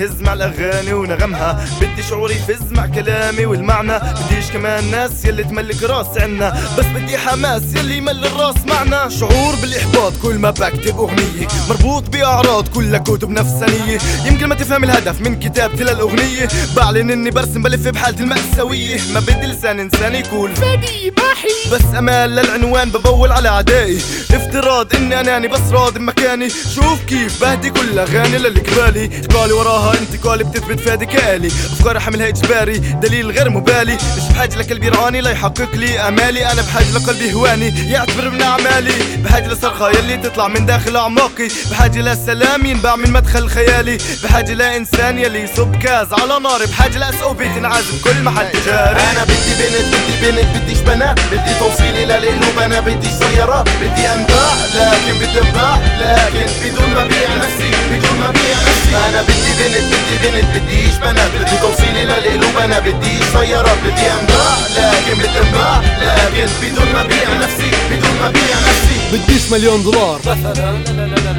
يهز مع الاغاني ونغمها. بدي شعوري يفز مع كلامي والمعنى، بديش كمان ناس يلي تملك راس عنا، بس بدي حماس يلي يمل الراس معنا. شعور بالاحباط كل ما بكتب اغنيه، مربوط باعراض كلها كتب نفسانيه. يمكن ما تفهم الهدف من كتابتي للاغنيه، بعلن اني برسم بلف بحالتي المأساويه. ما بدي لسان انسان يكون فدي بحي، بس امال للعنوان ببول على عدائي. افتراض اني اناني بس راضي بمكاني، شوف كيف بهدي كل اغاني للي قبالي. انتقالي وراها انتقالي بتثبت في ذكالي، افكاري حملها اجباري دليل غير مبالي. مش بحاجه لقلبي يرعاني ليحقق لي امالي، انا بحاجه لقلبي هواني يعتبر من اعمالي. بحاجه لصرخه يلي تطلع من داخل اعماقي، بحاجه لسلام ينبع من مدخل خيالي، بحاجه لانسان يلي يصب كاز على ناري، بحاجه لأسقوبي تنعاز بكل محل تجاري. انا بدي بنت، بدي بنت بديش بنات، بدي توصيلي للقلوب، انا بدي سيارات، بدي انباع لكن بدي انباع، لكن بدون ما ابيع نفسي، بدون ما ابيع نفسي. انا بدي بنت، بدي بنت بديش بنات، بدي توصيلي للقلوب، انا بدي سيارات، بدي انباع لكن بدي انباع، لكن بدون ما ابيع نفسي، بدون ما ابيع نفسي. بديش مليون دولار مثلا،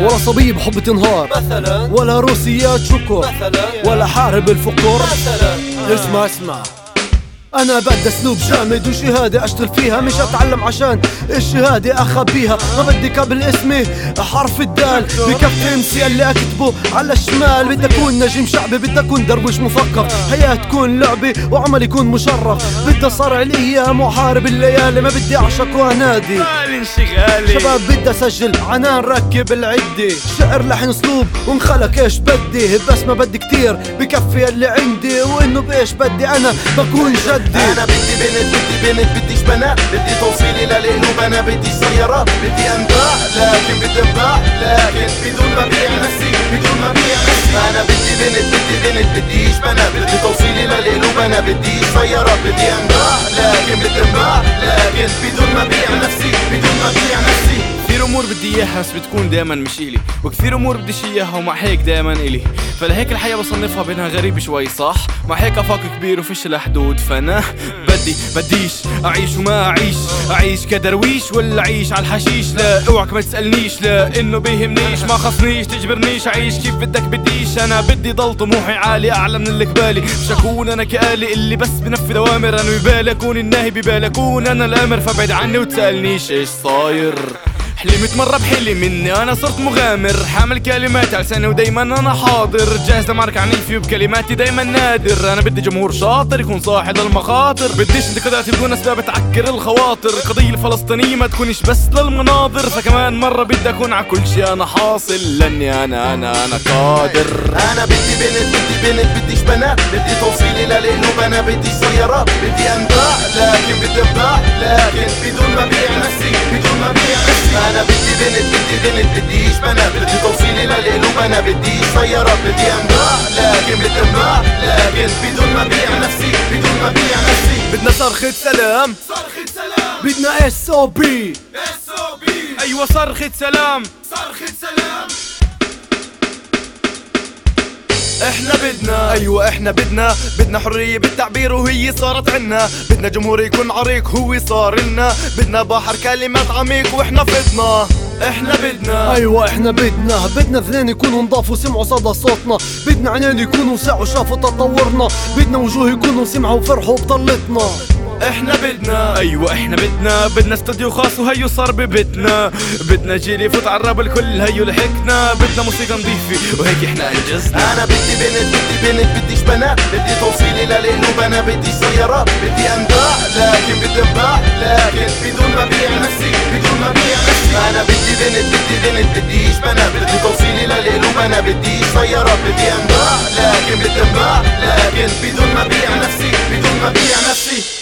ولا صبي بحب تنهار مثلا، ولا روسيات شكر مثلا، ولا حارب الفقر مثلا. اسمع انا بدي اسلوب جامد وشهادة اشتغل فيها، مش اتعلم عشان الشهادة اخبيها. ما بدي قبل اسمي حرف الدال، بكفي امسي اللي اكتبه على الشمال. بدي اكون نجم شعبي، بدي اكون درويش مثقف، حياة تكون لعبة وعمل يكون مشرف. بدي اصارع لي محارب الليالي، ما بدي اعشق وانادي شباب. بدي اسجل عنان ركب العدة، شعر لحن اسلوب وانخلق ايش بدي، بس ما بدي كتير بكفي اللي عندي، وانه بايش بدي انا بكون جد. انا بدي بنت، بدي بنت بديش بنات، بدي توصيلي للقلوب، انا بدي سيارات، بدي انباع لكن بدي انباع، لكن بدون ما ابيع نفسي، بدون ما ابيع نفسي. انا بدي بنت، بدي بنت بديش بنات، بدي توصيلي للقلوب، انا بدي سيارات، بدي انباع لكن بدي انباع، لكن بدون ما ابيع نفسي، بدون ما ابيع نفسي. كثير امور بدي اياها بس بتكون دايما مش الي، وكثير امور بديش اياها ومع هيك دايما الي. فلهيك الحياة بصنفها بينها غريب شوي صح، مع هيك افاق كبير وفيش لها حدود. فانا بديش اعيش وما اعيش كدرويش، ولا اعيش على الحشيش. لا اوعك ما تسالنيش، لا انه بيهمنيش، ما خصنيش تجبرنيش اعيش كيف بدك بديش. انا بدي ضل طموحي عالي اعلى من اللي قبالي، مش اكون انا كالي اللي بس بنفذ اوامر. انا ببالي اكون الناهي، ببالي اكون انا الامر، فابعد عني وتسالنيش ايش صاير. حلمت مرة بحلم اني انا صرت مغامر، حامل كلمات على لساني ودايما انا حاضر، جاهز لمعرك عنيفي وبكلماتي دايما نادر. انا بدي جمهور شاطر يكون صاحي للمخاطر، بديش انتقاداتي بدون اسباب تعكر الخواطر. القضية الفلسطينية ما تكونش بس للمناظر، فكمان مرة بدي اكون على كل شي انا حاصل، لاني انا قادر. انا بدي بنت، بدي بنت بديش بنات، بدي توصيلي للقلوب، انا بدي سيارات، بدي انباع لكن بدي انباع، لكن بدون ما ابيع نفسي، بدون ما ابيع نفسي. أنا بدي بنت، بدي بنت بديش بنات، بدي توصيلي للقلوب، أنا بدي سيارات، بدي أنباع لكن بدي أنباع، لكن بدون ما أبيع نفسي، بدون ما أبيع نفسي. بدنا صرخة سلام، صرخة سلام. بدنا اس او بي، اس او بي. أيوة صرخة سلام، صرخة سلام. احنا بدنا، ايوه احنا بدنا حرية بالتعبير وهي صارت عنا، بدنا جمهور يكون عريق هو صار لنا، بدنا بحر كلمات عميق واحنا فضنا. احنا بدنا، ايوه احنا بدنا اثنين يكونوا نضافوا سمعوا صدى صوتنا، بدنا عينين يكونوا سعوا شافوا تطورنا، بدنا وجوه يكونوا سمعوا وفرحوا بطلتنا. احنا بدنا، ايوه احنا بدنا استوديو خاص وهيو صار ببيتنا، بدنا جيل يفوت على الراب الكل هيو لحقنا، بدنا موسيقى نضيفة وهيك احنا انجزنا. انا بدي بنت، بدي بنت بديش بنات، بدي توصيلي للقلوب، انا بدي سيارات، بدي انباع لكن بدي انباع، لكن بدون ما ابيع نفسي، بدون ما ابيع نفسي. انا بدي بنت، بدي بنت بديش بنات، بدي توصيلي للقلوب، انا بدي سيارات، بدي انباع لكن بدي انباع، لكن بدون ما ابيع نفسي، بدون ما ابيع نفسي.